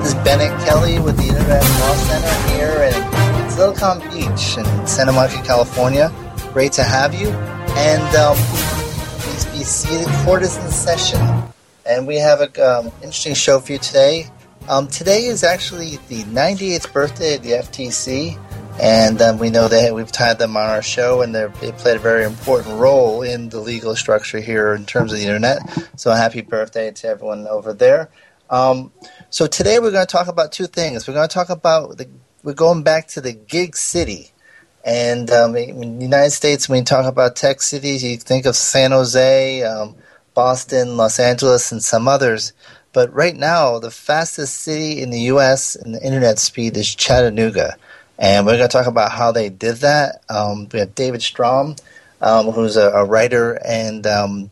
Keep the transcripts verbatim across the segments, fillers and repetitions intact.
This is Bennett Kelly with the Internet Law Center here in Silicon Beach in Santa Monica, California. Great to have you, and um, please be seated. Court is in session, and we have an um, interesting show for you today. Um, today is actually the ninety-eighth birthday of the F T C, and um, we know that we've had them on our show, and they played a very important role in the legal structure here in terms of the internet. So happy birthday to everyone over there. Um, so today we're going to talk about two things. We're going to talk about the, we're going back to the Gig City. And um, in the United States, when you talk about tech cities, you think of San Jose, um, Boston, Los Angeles, and some others. But right now, the fastest city in the U S in the internet speed is Chattanooga. And we're going to talk about how they did that. Um, we have David Strom, um, who's a, a writer and um,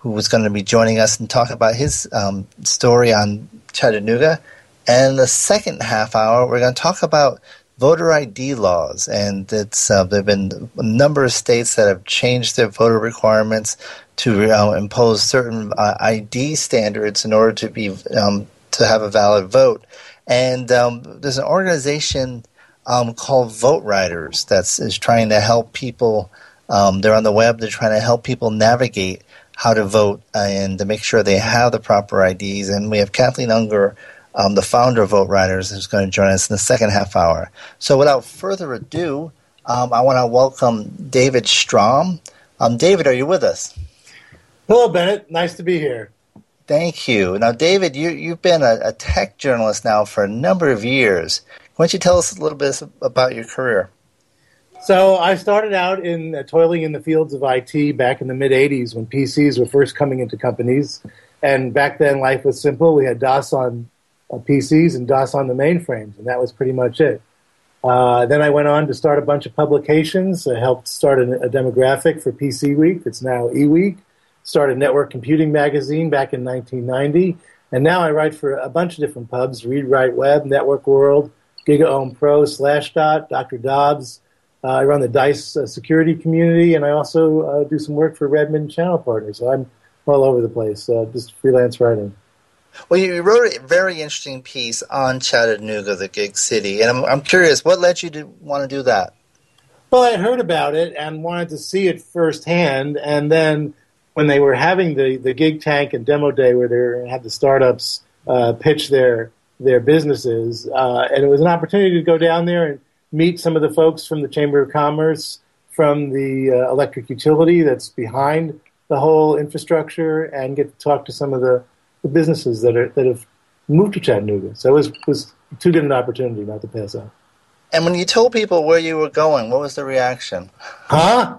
who was going to be joining us and talk about his um, story on Chattanooga. And the second half hour, we're going to talk about voter I D laws, and it's uh, there have been a number of states that have changed their voter requirements to uh, impose certain uh, I D standards in order to be um, to have a valid vote. And um, there's an organization um, called VoteRiders that's is trying to help people. Um, they're on the web. They're trying to help people navigate how to vote and to make sure they have the proper I Ds. And we have Kathleen Unger, Um, the founder of VoteRiders, is going to join us in the second half hour. So without further ado, um, I want to welcome David Strom. Um, David, are you with us? Hello, Bennett. Nice to be here. Thank you. Now, David, you, you've been a, a tech journalist now for a number of years. Why don't you tell us a little bit about your career? So I started out in uh, toiling in the fields of I T back in the mid-eighties when P Cs were first coming into companies. And back then, life was simple. We had DOS on P Cs and DOS on the mainframes, and that was pretty much it. Uh, then I went on to start a bunch of publications. I helped start a, a demographic for P C Week. It's now EWeek. Started Network Computing Magazine back in nineteen ninety. And now I write for a bunch of different pubs, ReadWriteWeb, Network World, GigaOM Pro, Slashdot, Doctor Dobbs. Uh, I run the DICE uh, security community, and I also uh, do some work for Redmond Channel Partners. So I'm all over the place, uh, just freelance writing. Well, you wrote a very interesting piece on Chattanooga, the Gig City, and I'm, I'm curious, what led you to want to do that? Well, I heard about it and wanted to see it firsthand, and then when they were having the, the Gig Tank and Demo Day where they had the startups uh, pitch their their businesses, uh, and it was an opportunity to go down there and meet some of the folks from the Chamber of Commerce, from the uh, electric utility that's behind the whole infrastructure, and get to talk to some of the the businesses that are that have moved to Chattanooga. So it was, was too good an opportunity not to pass up. And when you told people where you were going, what was the reaction? Huh?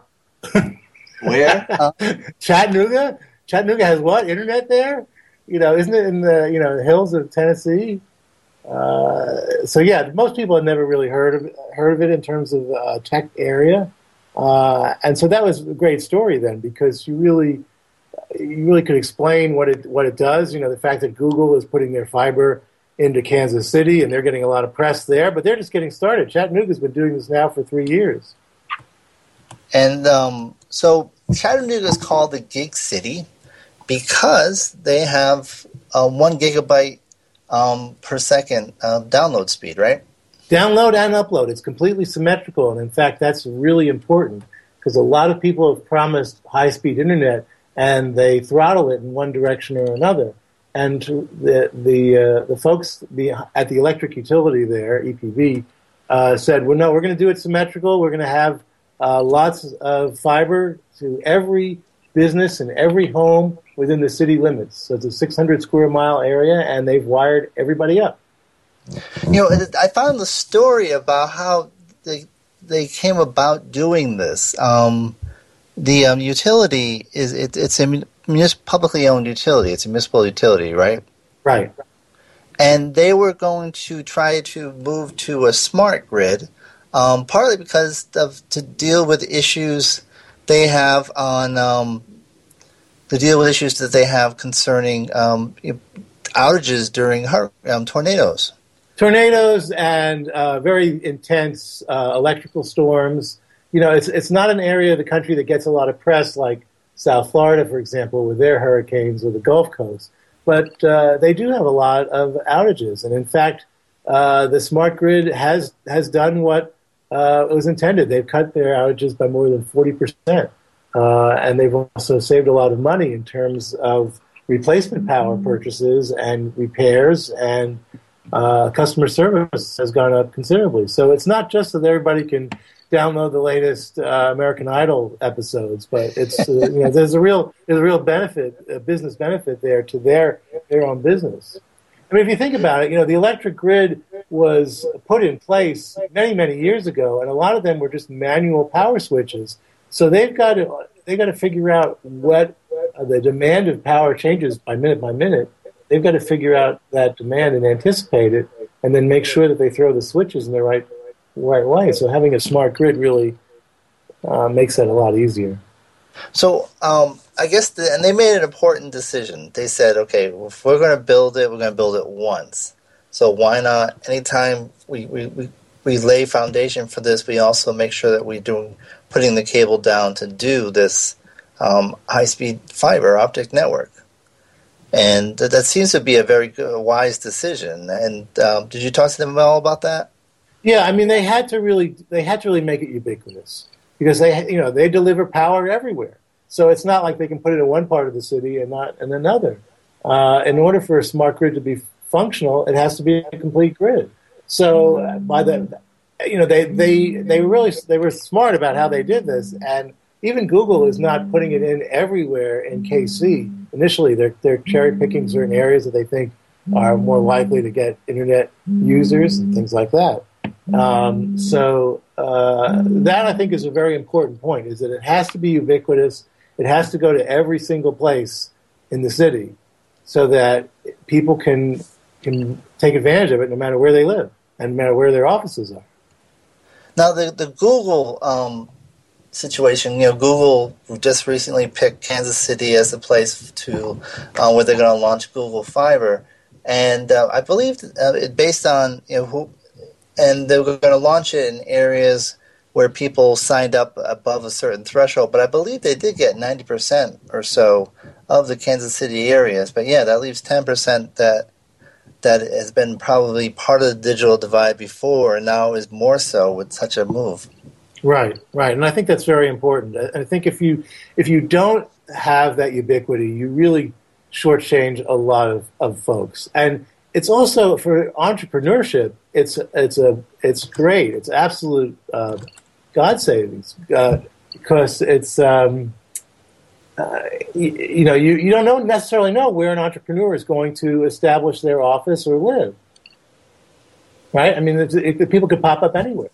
Where? Huh? Chattanooga? Chattanooga has what? Internet there? You know, isn't it in the you know the hills of Tennessee? Uh, so yeah, most people had never really heard of heard of it in terms of uh, tech area, uh, and so that was a great story then because you really. You really could explain what it what it does. You know, the fact that Google is putting their fiber into Kansas City and they're getting a lot of press there, but they're just getting started. Chattanooga's been doing this now for three years. And um, so Chattanooga is called the Gig City because they have a one gigabyte um, per second uh, download speed, right? Download and upload. It's completely symmetrical. And in fact, that's really important because a lot of people have promised high-speed internet and they throttle it in one direction or another. And the the uh, the folks at the electric utility there, E P B, uh, said, well, no, we're going to do it symmetrical. We're going to have uh, lots of fiber to every business and every home within the city limits. So it's a six hundred square mile area, and they've wired everybody up. You know, I found the story about how they, they came about doing this. Um The um, utility is it, it's a municip- publicly owned utility. It's a municipal utility, right? Right. And they were going to try to move to a smart grid, um, partly because of to deal with issues they have on um, to deal with issues that they have concerning um, outages during um, tornadoes, tornadoes, and uh, very intense uh, electrical storms. You know, it's it's not an area of the country that gets a lot of press, like South Florida, for example, with their hurricanes, or the Gulf Coast. But uh, they do have a lot of outages, and in fact, uh, the smart grid has has done what uh, was intended. They've cut their outages by more than forty percent, uh, and they've also saved a lot of money in terms of replacement power purchases and repairs, and uh, customer service has gone up considerably. So it's not just that everybody can download the latest uh, American Idol episodes, but it's uh, you know, there's a real there's a real benefit, a business benefit there to their their own business. I mean, if you think about it, you know, the electric grid was put in place many many years ago, and a lot of them were just manual power switches. So they've got to they got to figure out what uh, the demand of power changes by minute by minute. They've got to figure out that demand and anticipate it, and then make sure that they throw the switches in the right. right way. So having a smart grid really uh, makes that a lot easier. So um, I guess, the, and they made an important decision. They said, okay, well, if we're going to build it, we're going to build it once. So why not? Anytime we, we, we, we lay foundation for this, we also make sure that we're doing putting the cable down to do this um, high-speed fiber optic network. And th- that seems to be a very good, wise decision. And um, did you talk to them at all about that? Yeah, I mean, they had to really, they had to really make it ubiquitous, because they, you know, they deliver power everywhere. So it's not like they can put it in one part of the city and not in another. Uh, in order for a smart grid to be functional, it has to be a complete grid. So by the, you know, they they they really they were smart about how they did this, and even Google is not putting it in everywhere in K C. Initially, they're they're cherry picking certain areas that they think are more likely to get internet users and things like that. Um, so uh, that, I think, is a very important point, is that it has to be ubiquitous. It has to go to every single place in the city so that people can can take advantage of it no matter where they live and no matter where their offices are. Now, the, the Google um, situation, you know, Google just recently picked Kansas City as the place to uh, where they're going to launch Google Fiber. And uh, I believe uh, it based on, you know, who... And they were going to launch it in areas where people signed up above a certain threshold. But I believe they did get ninety percent or so of the Kansas City areas. But, yeah, that leaves ten percent that that has been probably part of the digital divide before and now is more so with such a move. Right, right. And I think that's very important. I think if you if you don't have that ubiquity, you really shortchange a lot of, of folks. And it's also, for entrepreneurship, it's it's a it's great. It's absolute uh, God savings uh, because it's um, uh, you, you know you, you don't know necessarily know where an entrepreneur is going to establish their office or live. Right? I mean, it, it, people could pop up anywhere.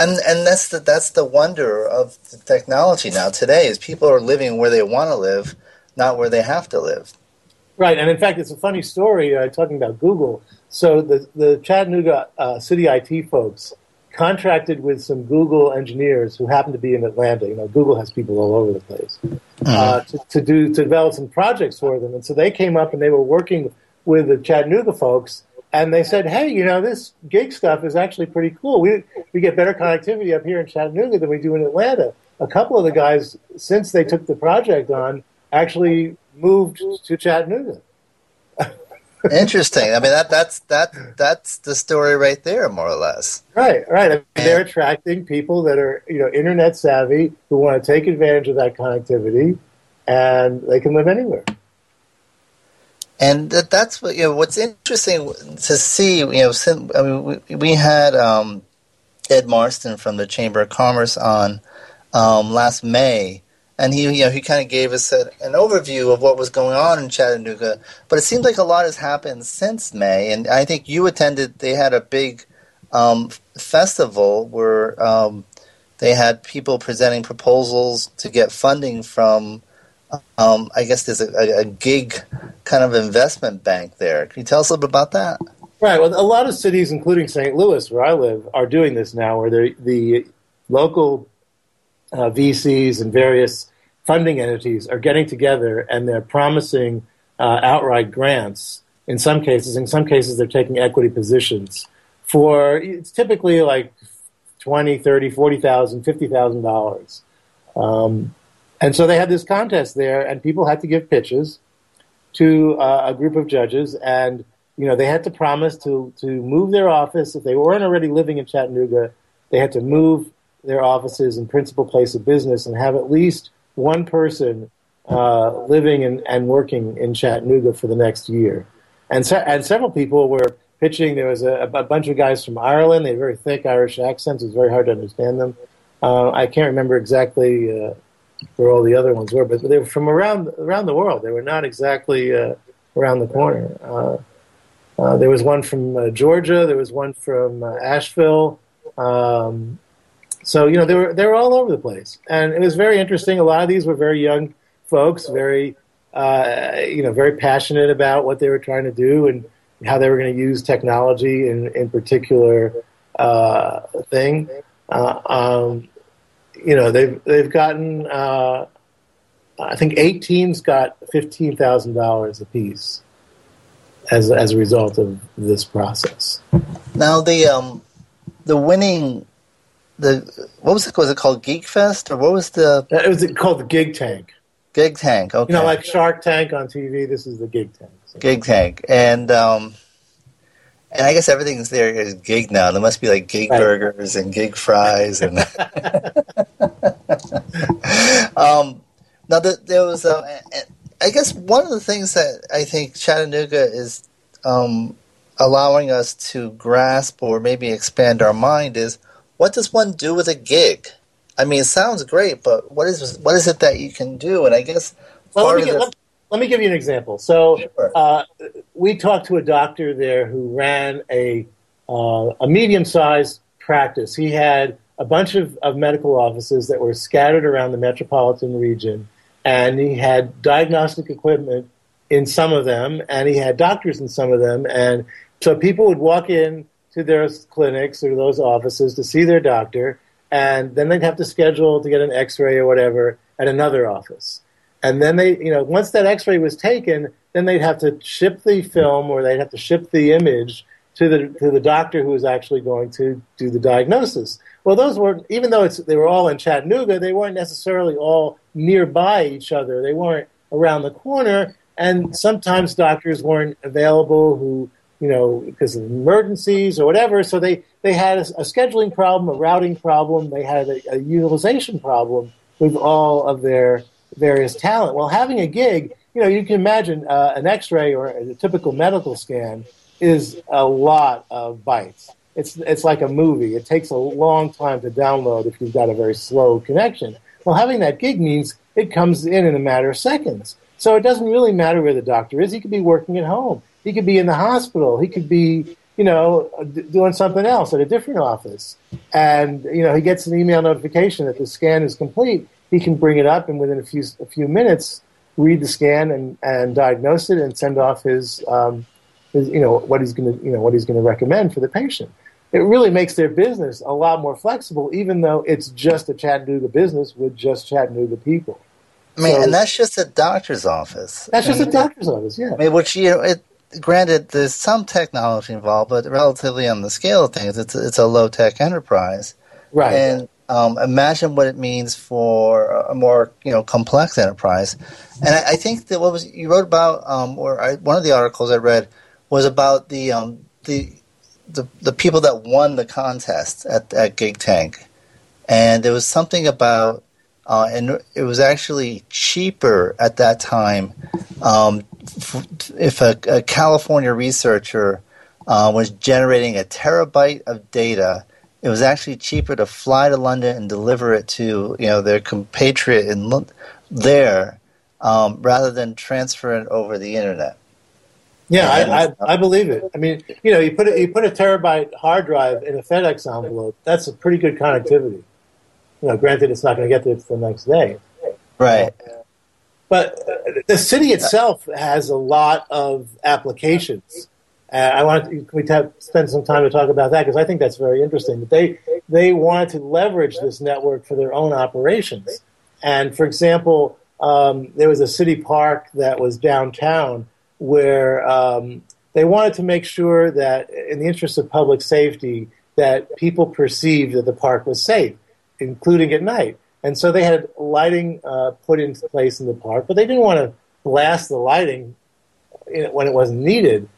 And and that's the that's the wonder of the technology now today is people are living where they want to live, not where they have to live. Right, and in fact, it's a funny story uh, talking about Google. So the, the Chattanooga uh, city I T folks contracted with some Google engineers who happen to be in Atlanta. You know, Google has people all over the place uh, to, to do to develop some projects for them. And so they came up and they were working with the Chattanooga folks, and they said, "Hey, you know, this gig stuff is actually pretty cool. We we get better connectivity up here in Chattanooga than we do in Atlanta." A couple of the guys, since they took the project on, actually moved to Chattanooga. Interesting. I mean, that that's that that's the story right there, more or less. Right, right. I mean, they're attracting people that are, you know, internet savvy who want to take advantage of that connectivity, and they can live anywhere. And that, that's what you know. What's interesting to see, you know, since, I mean, we, we had um, Ed Marston from the Chamber of Commerce on um, last May. And he, you know, he kind of gave us a, an overview of what was going on in Chattanooga. But it seems like a lot has happened since May. And I think you attended. They had a big um, festival where um, they had people presenting proposals to get funding from. Um, I guess there's a, a, a gig kind of investment bank there. Can you tell us a little bit about that? Right. Well, a lot of cities, including Saint Louis, where I live, are doing this now, where the local uh, V Cs and various funding entities are getting together and they're promising uh, outright grants. In some cases, in some cases, they're taking equity positions for it's typically like twenty, thirty, forty thousand, fifty thousand dollars. Um, and so they had this contest there, and people had to give pitches to uh, a group of judges, and you know they had to promise to to move their office if they weren't already living in Chattanooga. They had to move their offices and principal place of business, and have at least one person uh, living and, and working in Chattanooga for the next year. And se- and several people were pitching. There was a, a bunch of guys from Ireland. They had very thick Irish accents. It was very hard to understand them. Uh, I can't remember exactly uh, where all the other ones were, but they were from around around the world. They were not exactly uh, around the corner. Uh, uh, there was one from uh, Georgia. There was one from uh, Asheville. Um, so you know they were they were all over the place, and it was very interesting. A lot of these were very young folks, very uh, you know very passionate about what they were trying to do and how they were going to use technology in in particular uh, thing. Uh, um, you know, they've, they've gotten, uh, I think eight teams got fifteen thousand dollars apiece as, as a result of this process. Now the, um, the winning, the, what was it, was it called Geek Fest or what was the? It was called the Gig Tank. Gig Tank. Okay. You know, like Shark Tank on T V, this is the Gig Tank. So. Gig Tank. And, um, And I guess everything's there is gig now. There must be like gig right. burgers and gig fries. And um, now the, there was, uh, I guess, one of the things that I think Chattanooga is um, allowing us to grasp or maybe expand our mind is what does one do with a gig? I mean, it sounds great, but what is what is it that you can do? And I guess well, part let me of the Let me give you an example. So uh, we talked to a doctor there who ran a uh, a medium-sized practice. He had a bunch of, of medical offices that were scattered around the metropolitan region, and he had diagnostic equipment in some of them, and he had doctors in some of them. And so people would walk in to their clinics or those offices to see their doctor, and then they'd have to schedule to get an x-ray or whatever at another office. And then they, you know, once that x-ray was taken, then they'd have to ship the film or they'd have to ship the image to the to the doctor who was actually going to do the diagnosis. Well, those weren't, even though it's, they were all in Chattanooga, they weren't necessarily all nearby each other. They weren't around the corner. And sometimes doctors weren't available who, you know, because of emergencies or whatever. So they, they had a, a scheduling problem, a routing problem. They had a, a utilization problem with all of their various talent. Well, having a gig, you know, you can imagine uh, an x-ray or a typical medical scan is a lot of bytes. It's it's like a movie. It takes a long time to download if you've got a very slow connection. Well, having that gig means it comes in in a matter of seconds. So it doesn't really matter where the doctor is. He could be working at home. He could be in the hospital. He could be, you know, d- doing something else at a different office. And, you know, he gets an email notification that the scan is complete. He can bring it up and within a few a few minutes read the scan and, and diagnose it and send off his, um, his you know what he's going to you know what he's going to recommend for the patient. It really makes their business a lot more flexible, even though it's just a Chattanooga business with just Chattanooga people. I mean, so, and that's just a doctor's office. That's just I mean, a doctor's office, yeah. I mean, which you know, it, granted, there's some technology involved, but relatively on the scale of things, it's it's a low tech enterprise, right? And Um, imagine what it means for a more, you know, complex enterprise. And I, I think that what was you wrote about, um, or I, one of the articles I read was about the um, the, the the people that won the contest at, at Gig Tank, and there was something about, uh, and it was actually cheaper at that time um, f- if a, a California researcher uh, was generating a terabyte of data. It was actually cheaper to fly to London and deliver it to, you know, their compatriot in London, there um, rather than transfer it over the internet. Yeah, I, I I believe it. I mean, you know, you put a, you put a terabyte hard drive in a FedEx envelope. That's a pretty good connectivity. You know, granted, it's not going to get there the next day. Right. But the city itself has a lot of applications. Uh, I wanted we spend some time to talk about that because I think that's very interesting. But they they wanted to leverage this network for their own operations. And for example, um, there was a city park that was downtown where um, they wanted to make sure that, in the interest of public safety, that people perceived that the park was safe, including at night. And so they had lighting uh, put into place in the park, but they didn't want to blast the lighting when it wasn't needed.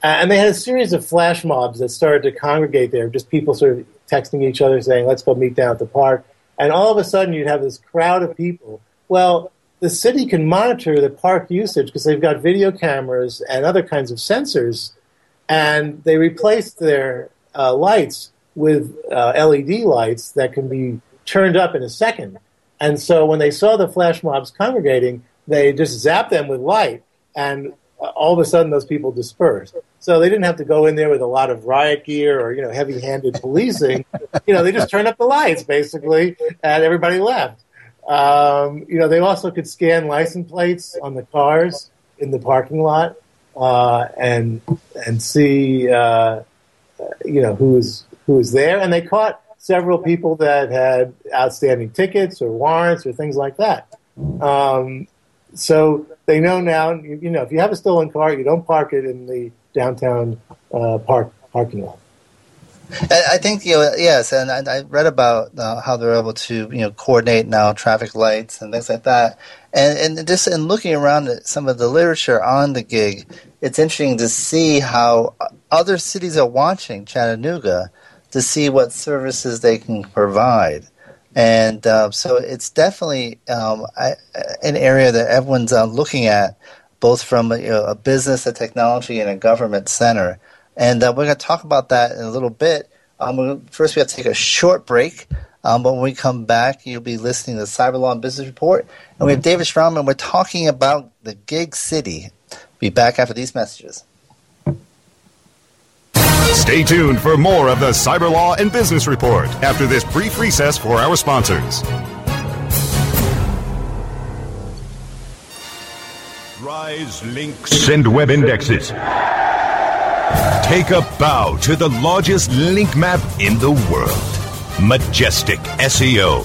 And they had a series of flash mobs that started to congregate there, just people sort of texting each other saying, let's go meet down at the park. And all of a sudden you'd have this crowd of people. Well, the city can monitor the park usage because they've got video cameras and other kinds of sensors, and they replaced their uh, lights with uh, L E D lights that can be turned up in a second. And so when they saw the flash mobs congregating, they just zapped them with light, and all of a sudden those people dispersed. So they didn't have to go in there with a lot of riot gear or, you know, heavy-handed policing. You know, they just turned up the lights, basically, and everybody left. Um, you know, they also could scan license plates on the cars in the parking lot uh, and and see, uh, you know, who was, who was there. And they caught several people that had outstanding tickets or warrants or things like that. Um, so they know now, you, you know, if you have a stolen car, you don't park it in the downtown uh, park parking lot. I think, you know, yes, and I, I read about uh, how they're able to, you know, coordinate now traffic lights and things like that. And, and just in looking around at some of the literature on the gig, it's interesting to see how other cities are watching Chattanooga to see what services they can provide. And uh, so it's definitely um, I, an area that everyone's uh, looking at, both from you know, a business, a technology, and a government center. And uh, we're going to talk about that in a little bit. Um, first, we have to take a short break. Um, but when we come back, you'll be listening to the Cyberlaw and Business Report. And we have David Strom, and we're talking about the Gig City. Be back after these messages. Stay tuned for more of the Cyberlaw and Business Report after this brief recess for our sponsors. Rise, links, and web indexes. Take a bow to the largest link map in the world, Majestic S E O.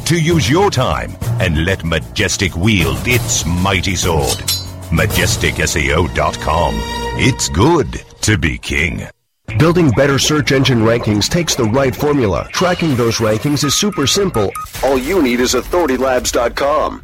to use your time and let Majestic wield its mighty sword. Majestic S E O dot com. It's good to be king. Building better search engine rankings takes the right formula. Tracking those rankings is super simple. All you need is Authority Labs dot com.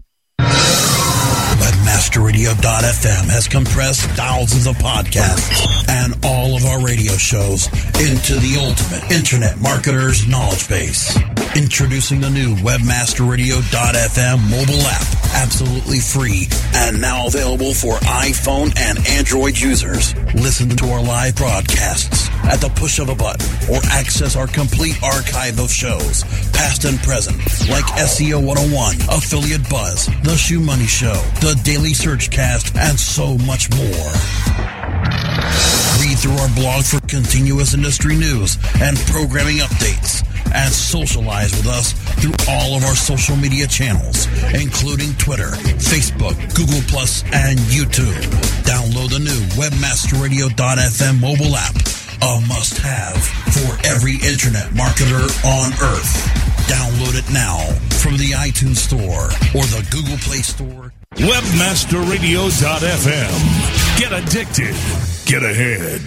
Master Radio dot f m has compressed thousands of podcasts and all of our radio shows into the ultimate internet marketer's knowledge base. Introducing the new Webmaster Radio dot f m mobile app, absolutely free and now available for iPhone and Android users. Listen to our live broadcasts at the push of a button or access our complete archive of shows, past and present, like S E O one oh one, Affiliate Buzz, The Shoe Money Show, The Daily Search Cast, and so much more. Read through our blog for continuous industry news and programming updates, and socialize with us through all of our social media channels, including Twitter, Facebook, Google Plus, and YouTube. Download the new Webmaster Radio dot f m mobile app, a must-have for every internet marketer on Earth. Download it now from the iTunes Store or the Google Play Store. Webmaster Radio dot f m. Get addicted. Get ahead.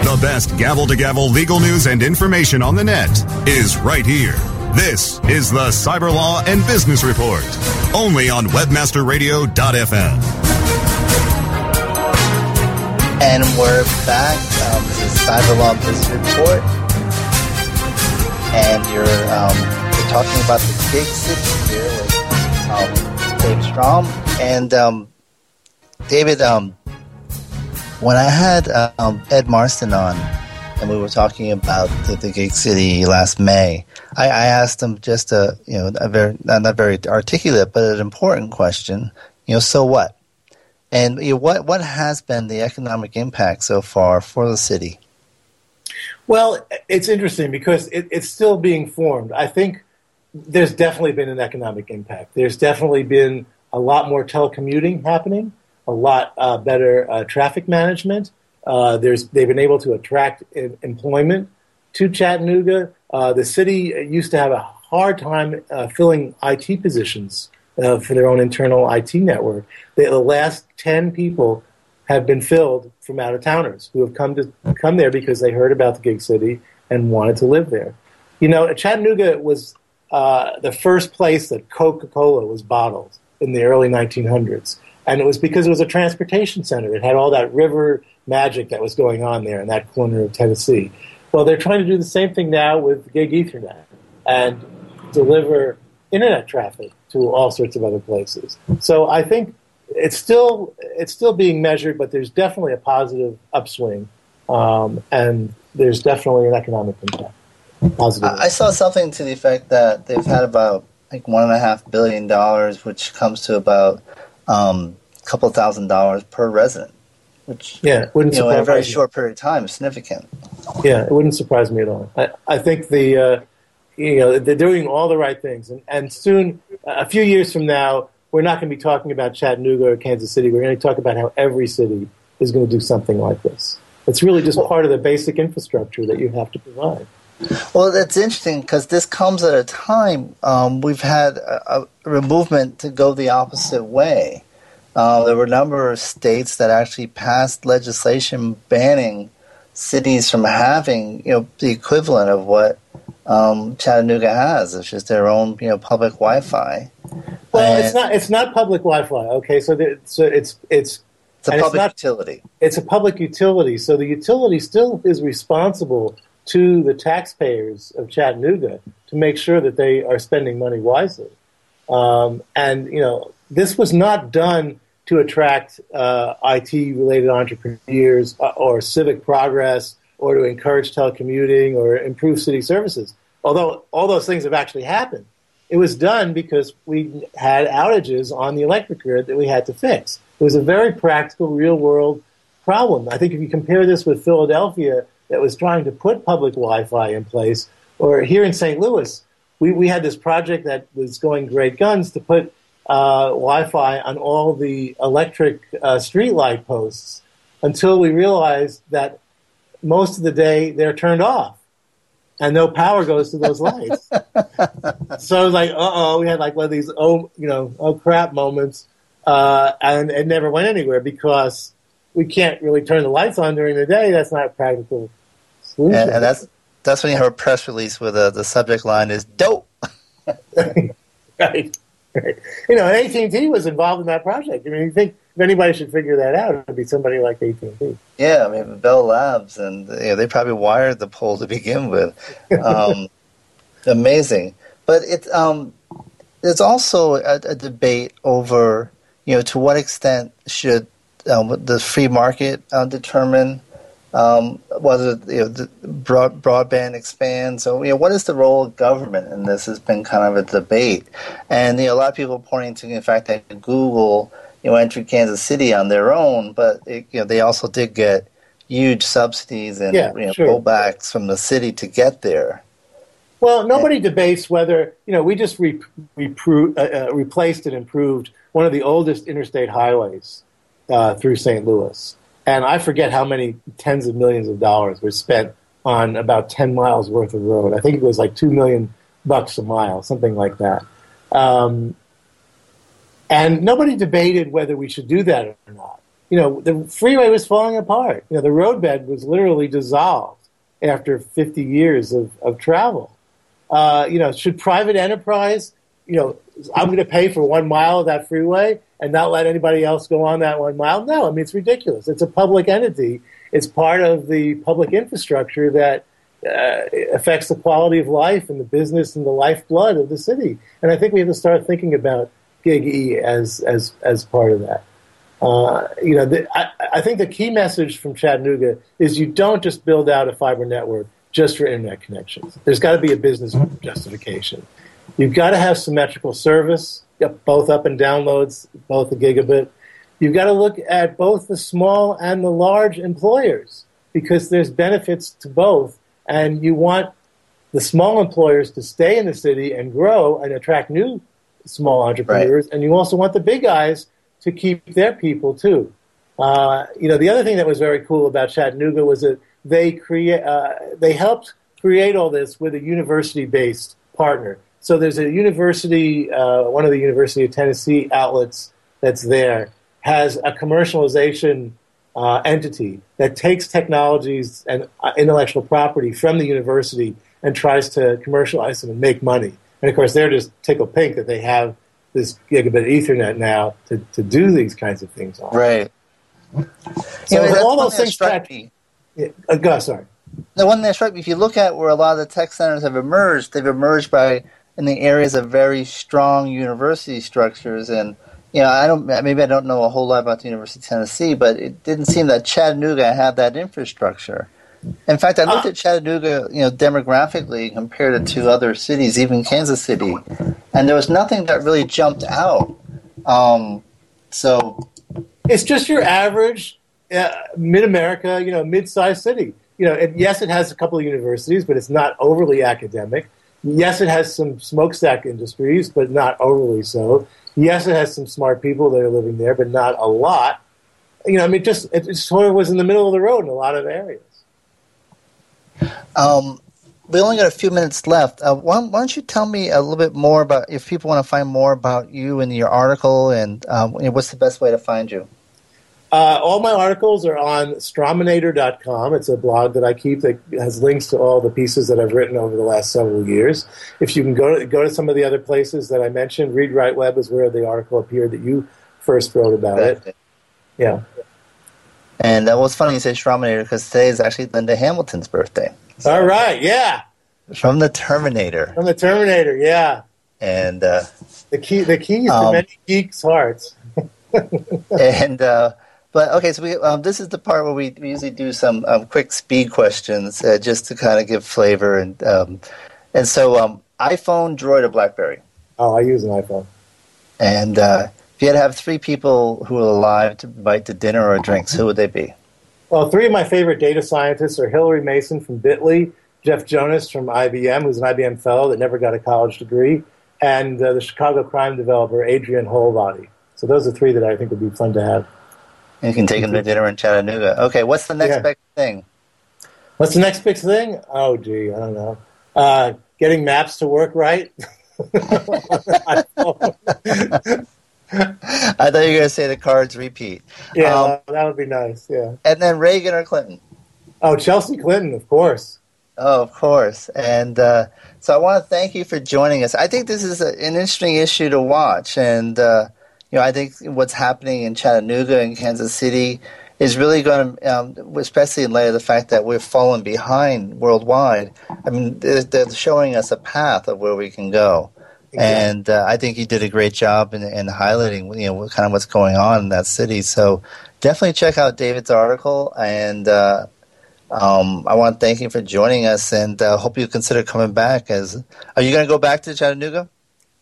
The best gavel-to-gavel legal news and information on the net is right here This is the Cyber Law and Business Report, only on webmaster radio dot f m. And we're back. Um, this is Cyber Law and Business Report. And you're, um, you're talking about the Gig City here with um, David Strom. And um, David, um, when I had uh, um, Ed Marston on, and we were talking about the, the Gig City last May, I, I asked him just a you know a very not, not very articulate but an important question. You know, so what? And you know, what what has been the economic impact so far for the city? Well, it's interesting because it, it's still being formed. I think there's definitely been an economic impact. There's definitely been a lot more telecommuting happening, a lot uh, better uh, traffic management. Uh, there's, they've been able to attract in, employment to Chattanooga. Uh, the city used to have a hard time uh, filling I T positions uh, for their own internal I T network. They, the last ten people have been filled from out-of-towners who have come to come there because they heard about the Gig City and wanted to live there. You know, Chattanooga was uh, the first place that Coca-Cola was bottled in the early nineteen hundreds. And it was because it was a transportation center. It had all that river magic that was going on there in that corner of Tennessee. Well, they're trying to do the same thing now with gig Ethernet and deliver Internet traffic to all sorts of other places. So I think it's still it's still being measured, but there's definitely a positive upswing, um, and there's definitely an economic impact. Positive. I saw something to the effect that they've had about like one and a half billion dollars, which comes to about Um, a couple thousand dollars per resident, which yeah, wouldn't you know, in a very short period of time is significant. Yeah, it wouldn't surprise me at all. I, I think the uh, you know they're doing all the right things, and and soon, a few years from now, we're not going to be talking about Chattanooga or Kansas City. We're going to talk about how every city is going to do something like this. It's really just part of the basic infrastructure that you have to provide. Well, that's interesting because this comes at a time um, we've had a, a movement to go the opposite way. Uh, there were a number of states that actually passed legislation banning cities from having, you know, the equivalent of what um, Chattanooga has. It's just their own, you know, public Wi-Fi. Well, and it's not it's not public Wi-Fi. Okay, so there, so it's it's it's a public it's not, utility. It's a public utility. So the utility still is responsible to the taxpayers of Chattanooga to make sure that they are spending money wisely. Um, and, you know, this was not done to attract uh, I T-related entrepreneurs or, or civic progress or to encourage telecommuting or improve city services, although all those things have actually happened. It was done because we had outages on the electric grid that we had to fix. It was a very practical, real-world problem. I think if you compare this with Philadelphia, that was trying to put public Wi-Fi in place, or here in Saint Louis, we, we had this project that was going great guns to put uh, Wi-Fi on all the electric uh, streetlight posts until we realized that most of the day they're turned off and no power goes to those lights. So it was like, uh-oh, we had like one of these, oh, you know, oh crap moments, uh, and it never went anywhere because we can't really turn the lights on during the day. That's not a practical solution. And, and that's that's when you have a press release where the, the subject line is dope. right, right. You know, and A T and T was involved in that project. I mean, you think if anybody should figure that out, it would be somebody like A T and T. Yeah, I mean, Bell Labs, and you know, they probably wired the pole to begin with. Um, amazing. But it, um, there's also a, a debate over, you know, to what extent should Um, the free market uh, determine um, whether you know, the broad, broadband expands. So, you know, what is the role of government in this? Has been kind of a debate, and you know, a lot of people pointing to the fact that Google, you know, entered Kansas City on their own, but it, you know, they also did get huge subsidies and yeah, you know, sure. pullbacks from the city to get there. Well, nobody and, debates whether you know we just re- repro- uh, uh, replaced and improved one of the oldest interstate highways Uh, through Saint Louis. And I forget how many tens of millions of dollars were spent on about ten miles worth of road. I think it was like two million bucks a mile, something like that. Um, and nobody debated whether we should do that or not. You know, the freeway was falling apart. You know, the roadbed was literally dissolved after fifty years of, of travel. Uh, you know, should private enterprise, you know, I'm going to pay for one mile of that freeway and not let anybody else go on that one mile? No, I mean, it's ridiculous. It's a public entity. It's part of the public infrastructure that uh, affects the quality of life and the business and the lifeblood of the city. And I think we have to start thinking about Gig E as as as part of that. Uh, you know, the, I, I think the key message from Chattanooga is you don't just build out a fiber network just for internet connections. There's got to be a business justification. You've got to have symmetrical service, both up and downloads, both a gigabit. You've got to look at both the small and the large employers because there's benefits to both, and you want the small employers to stay in the city and grow and attract new small entrepreneurs, right. And you also want the big guys to keep their people too. Uh, you know, the other thing that was very cool about Chattanooga was that they create, uh, they helped create all this with a university-based partner. So there's a university, uh, one of the University of Tennessee outlets that's there has a commercialization uh, entity that takes technologies and intellectual property from the university and tries to commercialize them and make money. And, of course, they're just tickled pink that they have this gigabit Ethernet now to, to do these kinds of things on. Right. So you know, all those things that... Yeah, uh, go, sorry. The one that struck me, if you look at where a lot of the tech centers have emerged, they've emerged by in the areas of very strong university structures. And, you know, I don't maybe I don't know a whole lot about the University of Tennessee, but it didn't seem that Chattanooga had that infrastructure. In fact, I looked at Chattanooga, you know, demographically compared to two other cities, even Kansas City, and there was nothing that really jumped out. Um, so it's just your average uh, mid-America, you know, mid-sized city. You know, it, yes, it has a couple of universities, but it's not overly academic. Yes, it has some smokestack industries, but not overly so. Yes, it has some smart people that are living there, but not a lot. You know, I mean, just it, it sort of was in the middle of the road in a lot of areas. Um, we only got a few minutes left. Uh, why, why don't you tell me a little bit more about if people want to find more about you and your article, and um, you know, what's the best way to find you? Uh, all my articles are on strominator dot com. It's a blog that I keep that has links to all the pieces that I've written over the last several years. If you can go to, go to some of the other places that I mentioned, ReadWriteWeb is where the article appeared that you first wrote about it. Yeah. And that was funny you say Strominator because today is actually Linda Hamilton's birthday. So. All right, yeah. From the Terminator. From the Terminator, yeah. And uh, the key, the key is um, to many geeks' hearts. and uh, but okay, so we um, this is the part where we, we usually do some um, quick speed questions uh, just to kind of give flavor and um, and so um, iPhone, Droid, or BlackBerry? Oh, I use an iPhone. And. Uh, If you had to have three people who are alive to invite to dinner or drinks, who would they be? Well, three of my favorite data scientists are Hillary Mason from Bitly, Jeff Jonas from I B M, who's an I B M fellow that never got a college degree, and uh, the Chicago crime developer Adrian Holovaty. So those are three that I think would be fun to have. And you can take them to dinner in Chattanooga. Okay, what's the next yeah. big thing? What's the next big thing? Oh, gee, I don't know. Uh, getting maps to work right. I thought you were going to say the cards repeat. Yeah, um, that would be nice, yeah. And then Reagan or Clinton? Oh, Chelsea Clinton, of course. Oh, of course. And uh, so I want to thank you for joining us. I think this is a, an interesting issue to watch. And, uh, you know, I think what's happening in Chattanooga and Kansas City is really going to, um, especially in light of the fact that we've fallen behind worldwide. I mean, they're, they're showing us a path of where we can go. Exactly. And uh, I think you did a great job in, in highlighting, you know, what, kind of what's going on in that city. So definitely check out David's article, and uh, um, I want to thank you for joining us, and uh, hope you consider coming back. As are you going to go back to Chattanooga?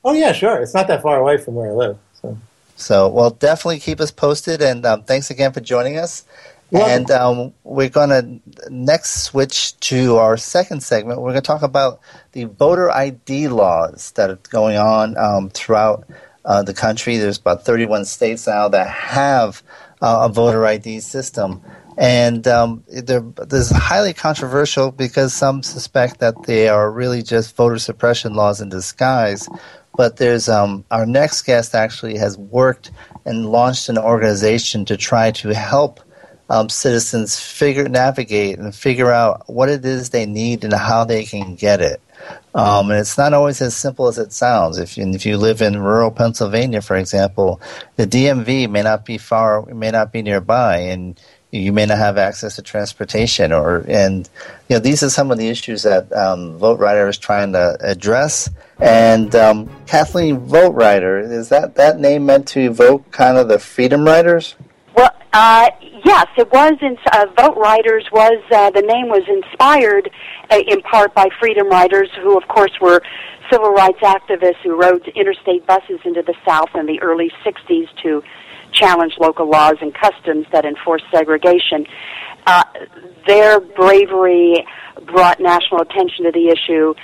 Oh yeah, sure. It's not that far away from where I live. So, so well, definitely keep us posted, and um, thanks again for joining us. Love and um, we're going to next switch to our second segment. We're going to talk about the voter I D laws that are going on um, throughout uh, the country. There's about thirty-one states now that have uh, a voter I D system. And um, this is highly controversial because some suspect that they are really just voter suppression laws in disguise. But there's um, our next guest actually has worked and launched an organization to try to help Um, citizens figure navigate and figure out what it is they need and how they can get it. Um, and it's not always as simple as it sounds. If you, if you live in rural Pennsylvania, for example, the D M V may not be far, may not be nearby, and you may not have access to transportation. Or and you know, these are some of the issues that um, VoteRider is trying to address. And um, Kathleen, VoteRider, is that that name meant to evoke kind of the Freedom Riders? Well, uh, yes, it was. In, uh, VoteRiders was uh, the name was inspired uh, in part by Freedom Riders, who of course were civil rights activists who rode interstate buses into the South in the early sixties to challenge local laws and customs that enforced segregation. Uh, their bravery brought national attention to the issue.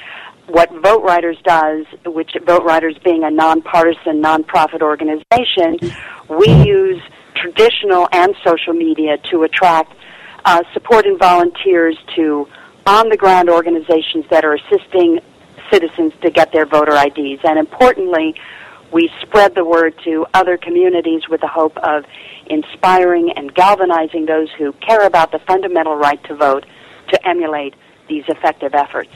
What VoteRiders does, which VoteRiders being a nonpartisan, nonprofit organization, we use traditional and social media to attract uh, support and volunteers to on-the-ground organizations that are assisting citizens to get their voter I Ds. And importantly, we spread the word to other communities with the hope of inspiring and galvanizing those who care about the fundamental right to vote to emulate these effective efforts.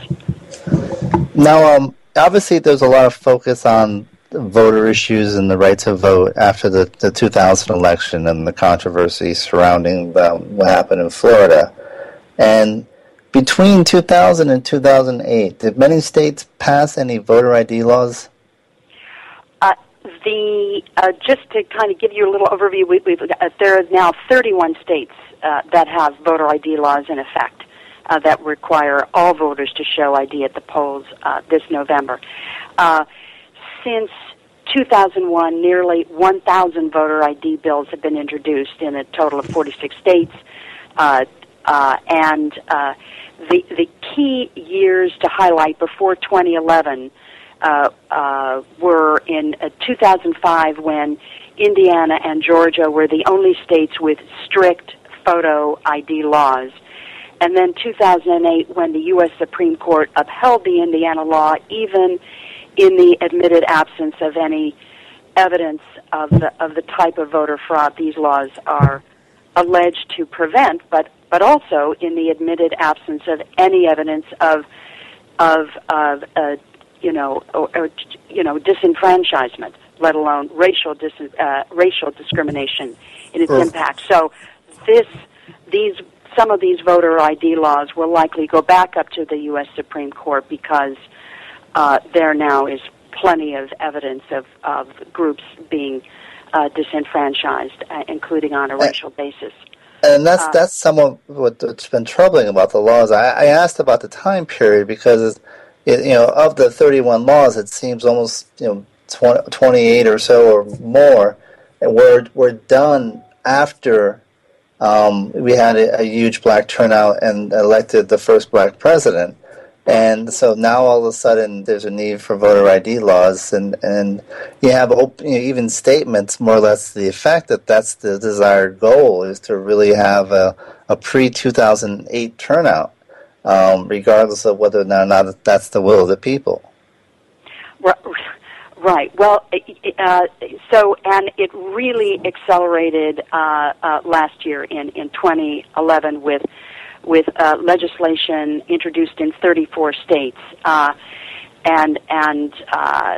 Now, um, obviously there's a lot of focus on voter issues and the right to vote after the, the two thousand election and the controversy surrounding the, what happened in Florida. And between two thousand and two thousand eight, did many states pass any voter I D laws? Uh, the uh, just to kind of give you a little overview, we, we've, uh, there are now thirty-one states uh, that have voter I D laws in effect uh, that require all voters to show I D at the polls uh, this November. Uh, Since two thousand one, nearly one thousand voter I D bills have been introduced in a total of forty-six states, uh, uh, and uh, the, the key years to highlight before twenty eleven uh, uh, were in uh, two thousand five, when Indiana and Georgia were the only states with strict photo I D laws, and then two thousand eight, when the U S Supreme Court upheld the Indiana law, even in the admitted absence of any evidence of the of the type of voter fraud these laws are alleged to prevent, but but also in the admitted absence of any evidence of of of uh, you know or, or you know disenfranchisement, let alone racial dis, uh, racial discrimination in its impact. So this these some of these voter I D laws will likely go back up to the U S Supreme Court, because Uh, there now is plenty of evidence of, of groups being uh, disenfranchised, uh, including on a racial basis. And that's uh, that's some of what's been troubling about the laws. I, I asked about the time period because, it, you know, of the thirty-one laws, it seems almost, you know, twenty, twenty-eight or so or more were were done after um, we had a, a huge black turnout and elected the first black president. And so now all of a sudden there's a need for voter I D laws, and, and you have open, you know, even statements more or less to the effect that that's the desired goal, is to really have a, a pre-two thousand eight turnout, um, regardless of whether or not that's the will of the people. Right. Well, uh, so, and it really accelerated uh, uh, last year in, in twenty eleven with with uh, legislation introduced in thirty-four states, uh, and and uh,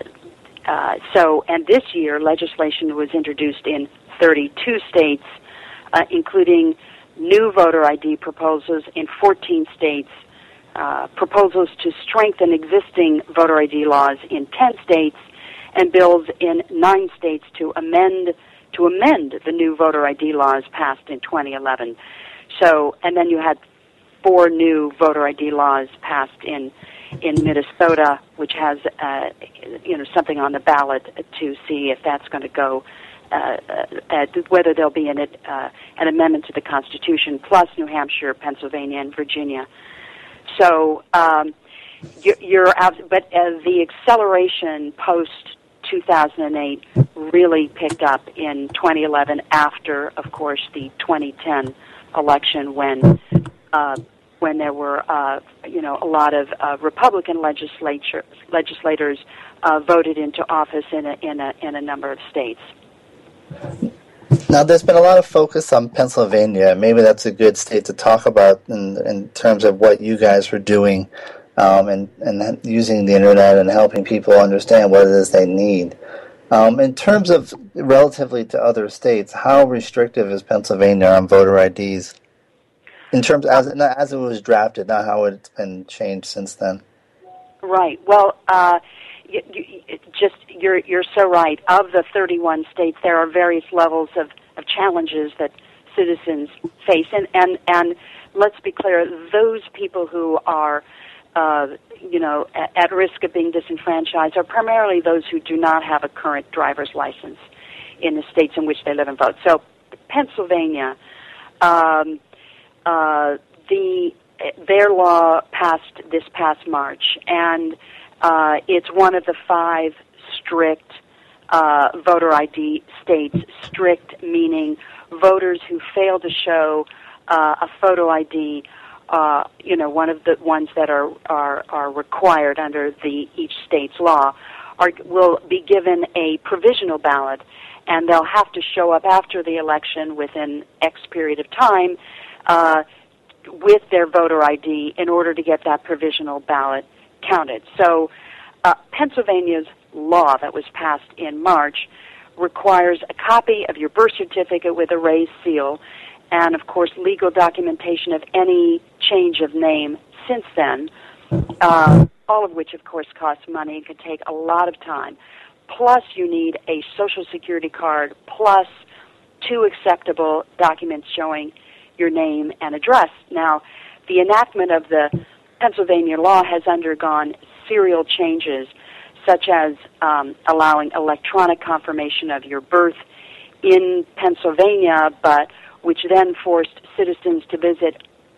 uh, so and this year legislation was introduced in thirty-two states, uh, including new voter I D proposals in fourteen states, uh, proposals to strengthen existing voter I D laws in ten states, and bills in nine states to amend to amend the new voter I D laws passed in twenty eleven. So, and then you had four new voter I D laws passed in in Minnesota, which has uh, you know something on the ballot to see if that's going to go, uh, at whether there'll be an uh, an amendment to the Constitution. Plus, New Hampshire, Pennsylvania, and Virginia. So, um, you're, you're but uh, the acceleration post two thousand eight really picked up in twenty eleven. After, of course, the twenty ten. Election, when uh, when there were uh, you know a lot of uh, Republican legislature legislators uh, voted into office in a, in a in a number of states. Now, there's been a lot of focus on Pennsylvania. Maybe that's a good state to talk about in in terms of what you guys were doing um, and, and that using the internet and helping people understand what it is they need. Um, in terms of relatively to other states, how restrictive is Pennsylvania on voter I Ds? In terms as it, not as it was drafted, not how it's been changed since then. Right. Well, uh, you, you, just you're you're so right. Of the thirty-one states, there are various levels of, of challenges that citizens face, and, and and let's be clear: those people who are, uh, you know, at, at risk of being disenfranchised are primarily those who do not have a current driver's license in the states in which they live and vote. So, Pennsylvania. Um, Uh, the their law passed this past March, and uh, it's one of the five strict uh, voter I D states. Strict meaning voters who fail to show uh, a photo I D. Uh, you know, one of the ones that are are, are required under the each state's law are will be given a provisional ballot, and they'll have to show up after the election within X period of time. Uh, with their voter I D in order to get that provisional ballot counted. So uh, Pennsylvania's law that was passed in March requires a copy of your birth certificate with a raised seal and, of course, legal documentation of any change of name since then, uh, all of which, of course, costs money and can take a lot of time. Plus, you need a Social Security card, plus two acceptable documents showing your name and address. Now, the enactment of the Pennsylvania law has undergone serial changes, such as um, allowing electronic confirmation of your birth in Pennsylvania, but which then forced citizens to visit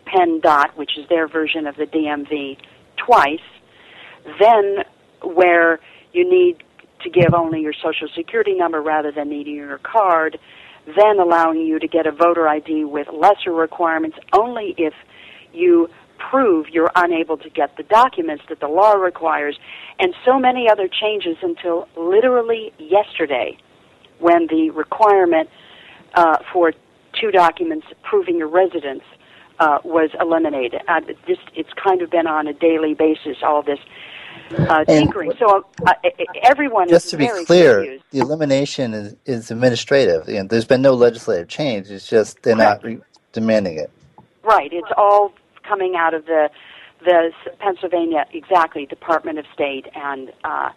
PennDOT, which is their version of the D M V, twice. Then, where you need to give only your Social Security number rather than needing your card, then allowing you to get a voter I D with lesser requirements only if you prove you're unable to get the documents that the law requires, and so many other changes until literally yesterday when the requirement uh, for two documents proving your residence uh, was eliminated. Uh, this, it's kind of been on a daily basis, all this Uh, tinkering. So uh, everyone just is to be very clear, confused. The elimination is, is administrative. You know, there's been no legislative change. It's just they're Correct. not re- demanding it. Right. It's all coming out of the the Pennsylvania exactly Department of State, and uh,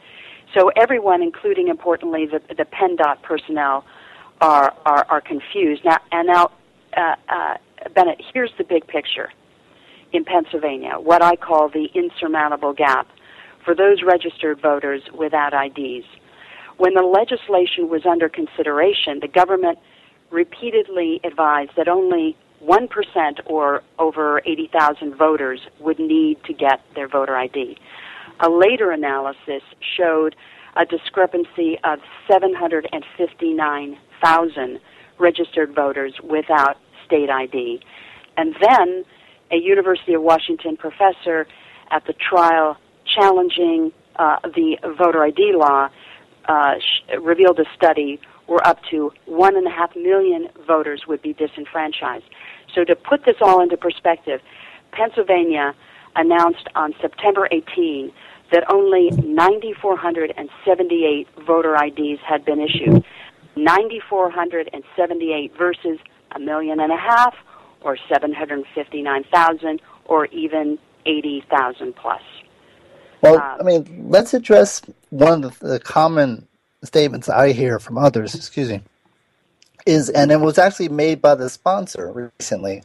so everyone, including importantly the the PennDOT personnel, are are, are confused now. And now, uh, uh, Bennett, here's the big picture in Pennsylvania. What I call the insurmountable gap for those registered voters without I Ds. When the legislation was under consideration, the government repeatedly advised that only one percent or over eighty thousand voters would need to get their voter I D. A later analysis showed a discrepancy of seven hundred fifty-nine thousand registered voters without state I D. And then a University of Washington professor at the trial challenging uh, the voter I D law, uh, sh- revealed a study where up to one and a half million voters would be disenfranchised. So to put this all into perspective, Pennsylvania announced on September eighteenth that only nine thousand four hundred seventy-eight voter I Ds had been issued. nine thousand four hundred seventy-eight versus a million and a half, or seven hundred fifty-nine thousand, or even eighty thousand plus. Well, I mean, let's address one of the, the common statements I hear from others, excuse me, is, and it was actually made by the sponsor recently.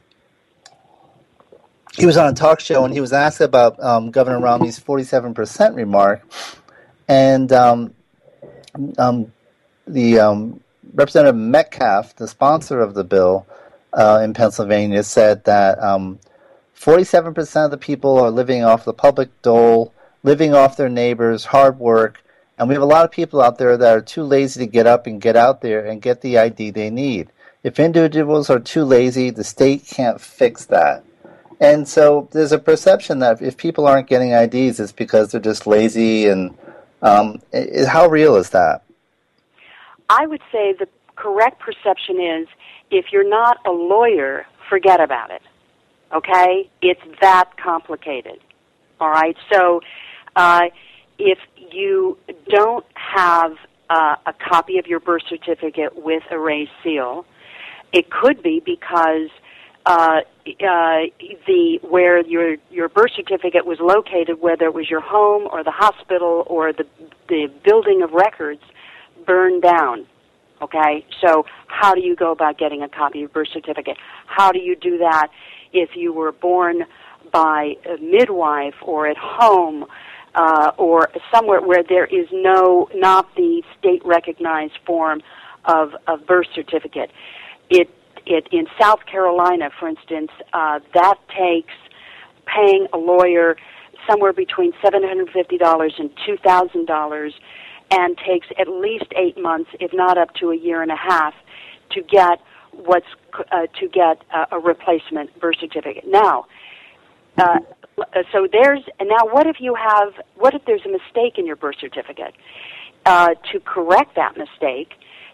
He was on a talk show, and he was asked about um, Governor Romney's forty-seven percent remark, and um, um, the um, Representative Metcalf, the sponsor of the bill uh, in Pennsylvania, said that um, forty-seven percent of the people are living off the public dole, living off their neighbors, hard work, and we have a lot of people out there that are too lazy to get up and get out there and get the I D they need. If individuals are too lazy, the state can't fix that. And so there's a perception that if people aren't getting I Ds, it's because they're just lazy. And um, it, how real is that? I would say the correct perception is if you're not a lawyer, forget about it. Okay? It's that complicated. all right? So uh, if you don't have uh, a copy of your birth certificate with a raised seal, it could be because uh, uh, the where your your birth certificate was located, whether it was your home or the hospital or the the building of records, burned down. Okay, so how do you go about getting a copy of your birth certificate? How do you do that if you were born by a midwife or at home uh, or somewhere where there is no not the state recognized form of a birth certificate? It it in South Carolina, for instance, uh, that takes paying a lawyer somewhere between seven hundred fifty dollars and two thousand dollars. And takes at least eight months, if not up to a year and a half, to get what's uh, to get uh, a replacement birth certificate. Now, uh, so there's now. What if you have? What if there's a mistake in your birth certificate? Uh, to correct that mistake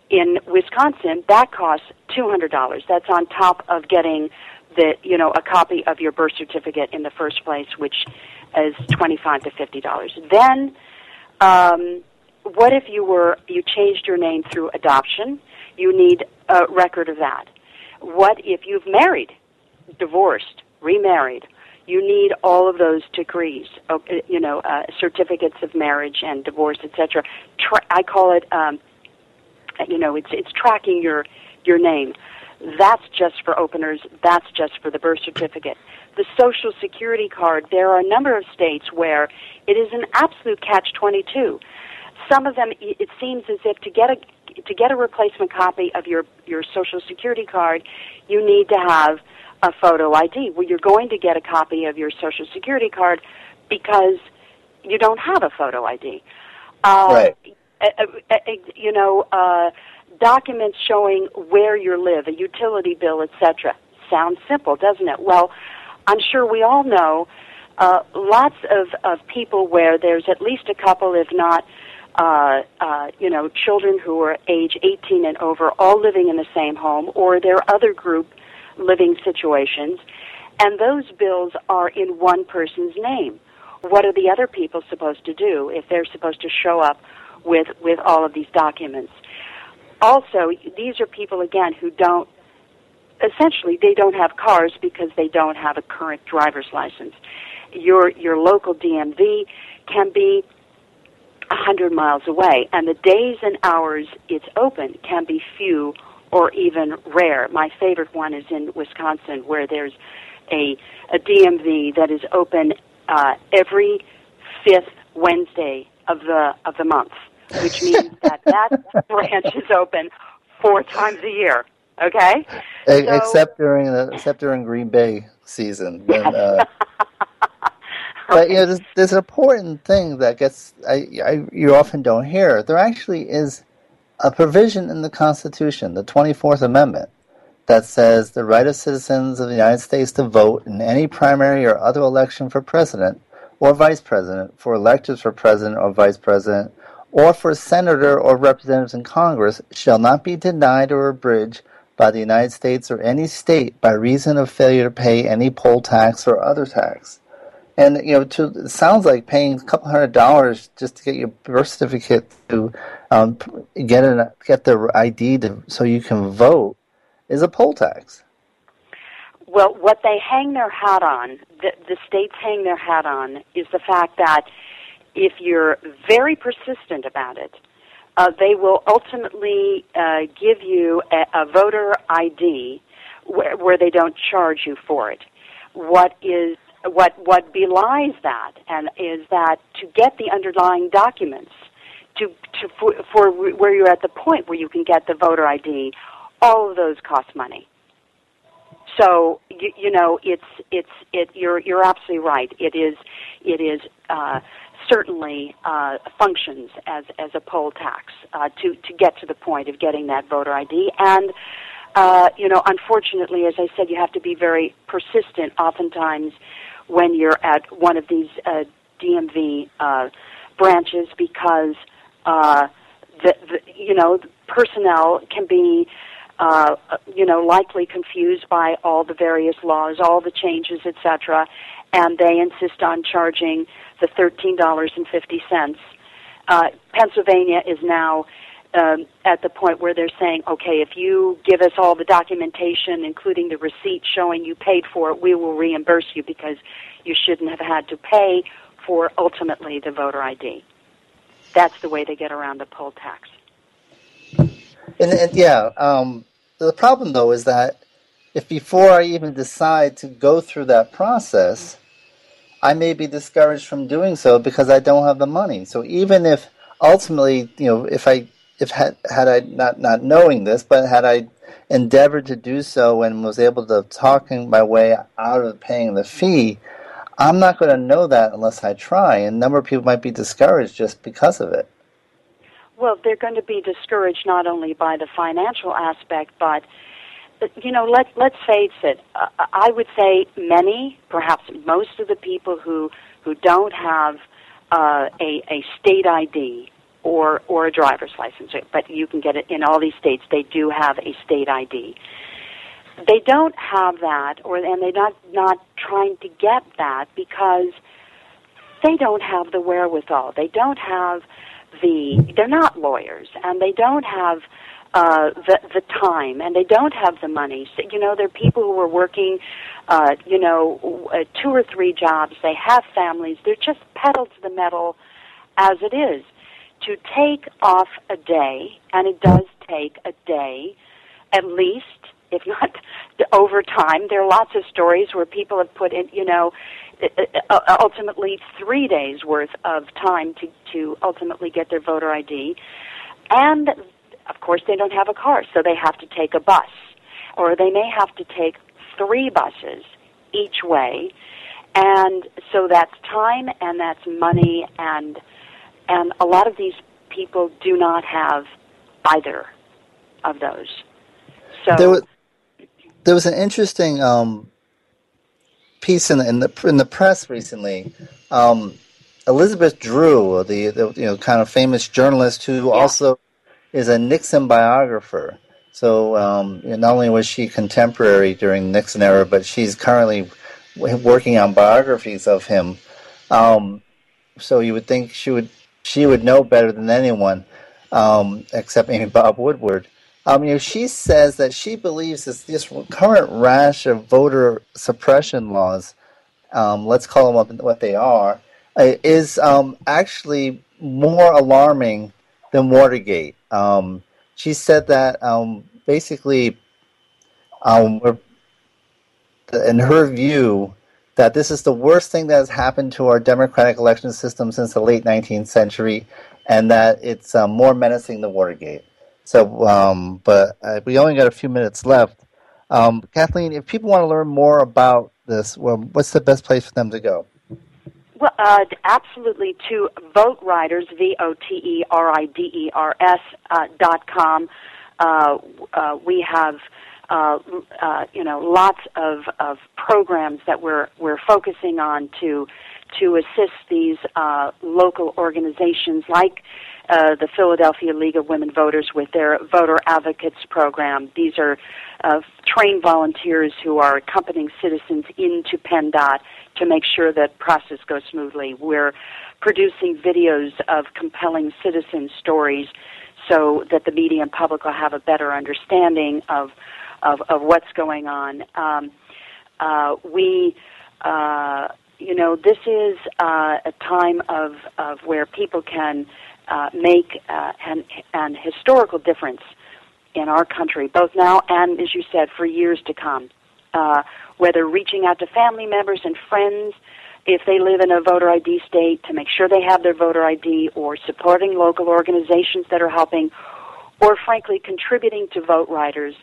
in Wisconsin, that costs two hundred dollars. That's on top of getting the you know a copy of your birth certificate in the first place, which is twenty five to fifty dollars. Then. Um, What if you were you changed your name through adoption? You need a record of that. What if you've married, divorced, remarried? You need all of those degrees, you know, uh, certificates of marriage and divorce, et cetera. Tra- I call it, um, you know, it's it's tracking your your name. That's just for openers. That's just for the birth certificate. The Social Security card. There are a number of states where it is an absolute catch twenty-two. Some of them, it seems as if to get a to get a replacement copy of your, your Social Security card, you need to have a photo I D. Well, you're going to get a copy of your Social Security card because you don't have a photo I D. Uh, right. You know, uh, documents showing where you live, a utility bill, et cetera. Sounds simple, doesn't it? Well, I'm sure we all know uh, lots of, of people where there's at least a couple, if not Uh, uh, you know, children who are age eighteen and over, all living in the same home, or there are other group living situations, and those bills are in one person's name. What are the other people supposed to do if they're supposed to show up with, with all of these documents? Also, these are people, again, who don't, essentially, they don't have cars because they don't have a current driver's license. Your, your local D M V can be one hundred miles away, and the days and hours it's open can be few or even rare. My favorite one is in Wisconsin, where there's a, a D M V that is open uh, every fifth Wednesday of the of the month, which means that that branch is open four times a year. Okay, a- so, except during the, except during Green Bay season. When, yes. uh, But you know, there's, there's an important thing that gets I, I, you often don't hear. There actually is a provision in the Constitution, the twenty-fourth Amendment, that says the right of citizens of the United States to vote in any primary or other election for president or vice president, for electors for president or vice president, or for senator or representatives in Congress shall not be denied or abridged by the United States or any state by reason of failure to pay any poll tax or other tax. And, you know, to, it sounds like paying a couple hundred dollars just to get your birth certificate to um, get an, get the I D to, so you can vote is a poll tax. Well, what they hang their hat on, the, the states hang their hat on, is the fact that if you're very persistent about it, uh, they will ultimately uh, give you a, a voter I D where, where they don't charge you for it. What is... What what belies that and is that to get the underlying documents to to for, for where you're at the point where you can get the voter I D, all of those cost money. So you, you know it's it's it you're you're absolutely right. It is it is uh, certainly uh, functions as as a poll tax uh, to to get to the point of getting that voter I D. And uh, you know unfortunately, as I said, you have to be very persistent. Oftentimes, when you're at one of these uh, D M V uh, branches, because uh, the, the you know the personnel can be uh, you know likely confused by all the various laws, all the changes, et cetera, and they insist on charging the thirteen dollars and fifty cents. Uh, Pennsylvania is now um, at the point where they're saying, okay, if you give us all the documentation, including the receipt showing you paid for it, we will reimburse you because you shouldn't have had to pay for, ultimately, the voter I D. That's the way they get around the poll tax. And, and yeah, um, the problem, though, is that if before I even decide to go through that process, I may be discouraged from doing so because I don't have the money. So even if ultimately, you know, if I if had, had I not, not knowing this, but had I endeavored to do so and was able to talk my way out of paying the fee, I'm not going to know that unless I try. And a number of people might be discouraged just because of it. Well, they're going to be discouraged not only by the financial aspect, but you know, let, let's face it, uh, I would say many, perhaps most of the people who, who don't have uh, a, a state I D or, or a driver's license, but you can get it in all these states, they do have a state I D. They don't have that, or and they're not, not trying to get that because they don't have the wherewithal. They don't have the, they're not lawyers, and they don't have Uh, the, the time, and they don't have the money. So, you know, there are people who are working, uh, you know, uh, two or three jobs. They have families. They're just pedal to the metal as it is. To take off a day, and it does take a day, at least, if not over time. There are lots of stories where people have put in, you know, ultimately three days' worth of time to, to ultimately get their voter I D. And of course, they don't have a car, so they have to take a bus, or they may have to take three buses each way, and so that's time and that's money, and and a lot of these people do not have either of those. So there was, there was an interesting um, piece in the, in the in the press recently. Um, Elizabeth Drew, the, the you know kind of famous journalist who yeah. also is a Nixon biographer. So um, not only was she contemporary during the Nixon era, but she's currently working on biographies of him. Um, so you would think she would she would know better than anyone, um, except maybe Bob Woodward. Um, you know, she says that she believes this, this current rash of voter suppression laws, um, let's call them what, what they are, is um, actually more alarming than Watergate. Um, she said that um, basically, um, we're, in her view, that this is the worst thing that has happened to our democratic election system since the late nineteenth century, and that it's um, more menacing than Watergate. So, um, but uh, we only got a few minutes left. Um, Kathleen, if people want to learn more about this, well, what's the best place for them to go? Well, uh, absolutely, to VoteRiders, V O T E R I D E R S uh, dot com. Uh, uh, we have, uh, uh, you know, lots of, of programs that we're we're focusing on to to assist these uh, local organizations like uh, the Philadelphia League of Women Voters with their Voter Advocates program. These are uh, trained volunteers who are accompanying citizens into PennDOT to make sure that process goes smoothly. We're producing videos of compelling citizen stories so that the media and public will have a better understanding of of, of what's going on. Um, uh, we, uh, you know, this is uh, a time of, of where people can uh, make uh, an, an historical difference in our country, both now and, as you said, for years to come. Uh, whether reaching out to family members and friends if they live in a voter I D state to make sure they have their voter I D, or supporting local organizations that are helping, or frankly contributing to VoteRiders,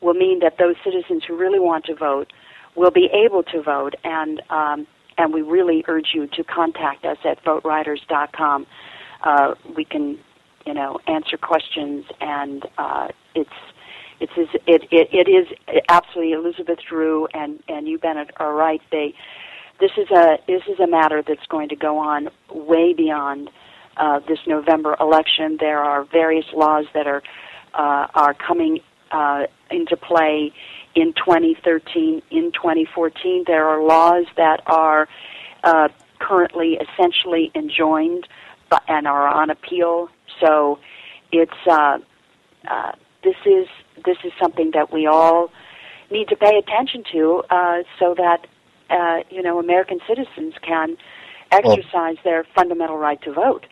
will mean that those citizens who really want to vote will be able to vote, and um, and we really urge you to contact us at vote riders dot com. Uh, we can, you know, answer questions, and uh, it's It is, it, it, it is absolutely. Elizabeth Drew and, and you, Bennett, are right. They, this is a this is a matter that's going to go on way beyond uh, this November election. There are various laws that are uh, are coming uh, into play in twenty thirteen, in twenty fourteen. There are laws that are uh, currently essentially enjoined but, and are on appeal. So it's uh, uh, this is this is something that we all need to pay attention to, uh, so that uh, you know, American citizens can exercise well, their fundamental right to vote.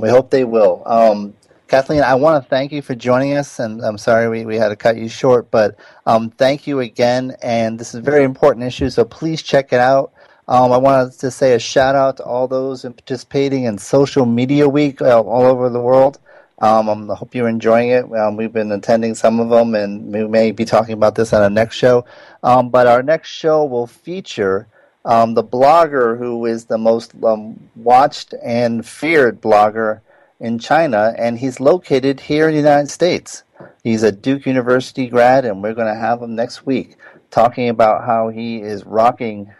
We hope they will. Um, Kathleen, I want to thank you for joining us, and I'm sorry we, we had to cut you short, but um, thank you again, and this is a very important issue, so please check it out. Um, I wanted to say a shout-out to all those participating in Social Media Week uh, all over the world. Um, I hope you're enjoying it. Um, we've been attending some of them, and we may be talking about this on our next show. Um, but our next show will feature um, the blogger who is the most um, watched and feared blogger in China, and he's located here in the United States. He's a Duke University grad, and we're going to have him next week talking about how he is rocking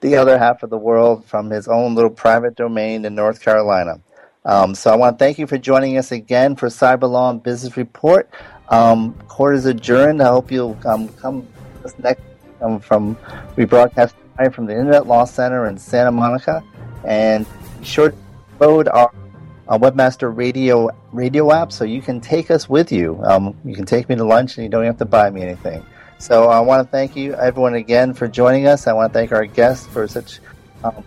the other half of the world from his own little private domain in North Carolina. Um, so I want to thank you for joining us again for Cyber Law and Business Report. Um, court is adjourned. I hope you'll um, come next um, from we broadcast live from the Internet Law Center in Santa Monica, and be sure to load our A Webmaster Radio radio app, so you can take us with you. Um, you can take me to lunch, and you don't have to buy me anything. So I want to thank you, everyone, again for joining us. I want to thank our guests for such um,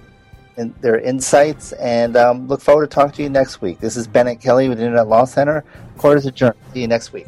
in, their insights, and um, look forward to talking to you next week. This is Bennett Kelly with the Internet Law Center. Court is adjourned. See you next week.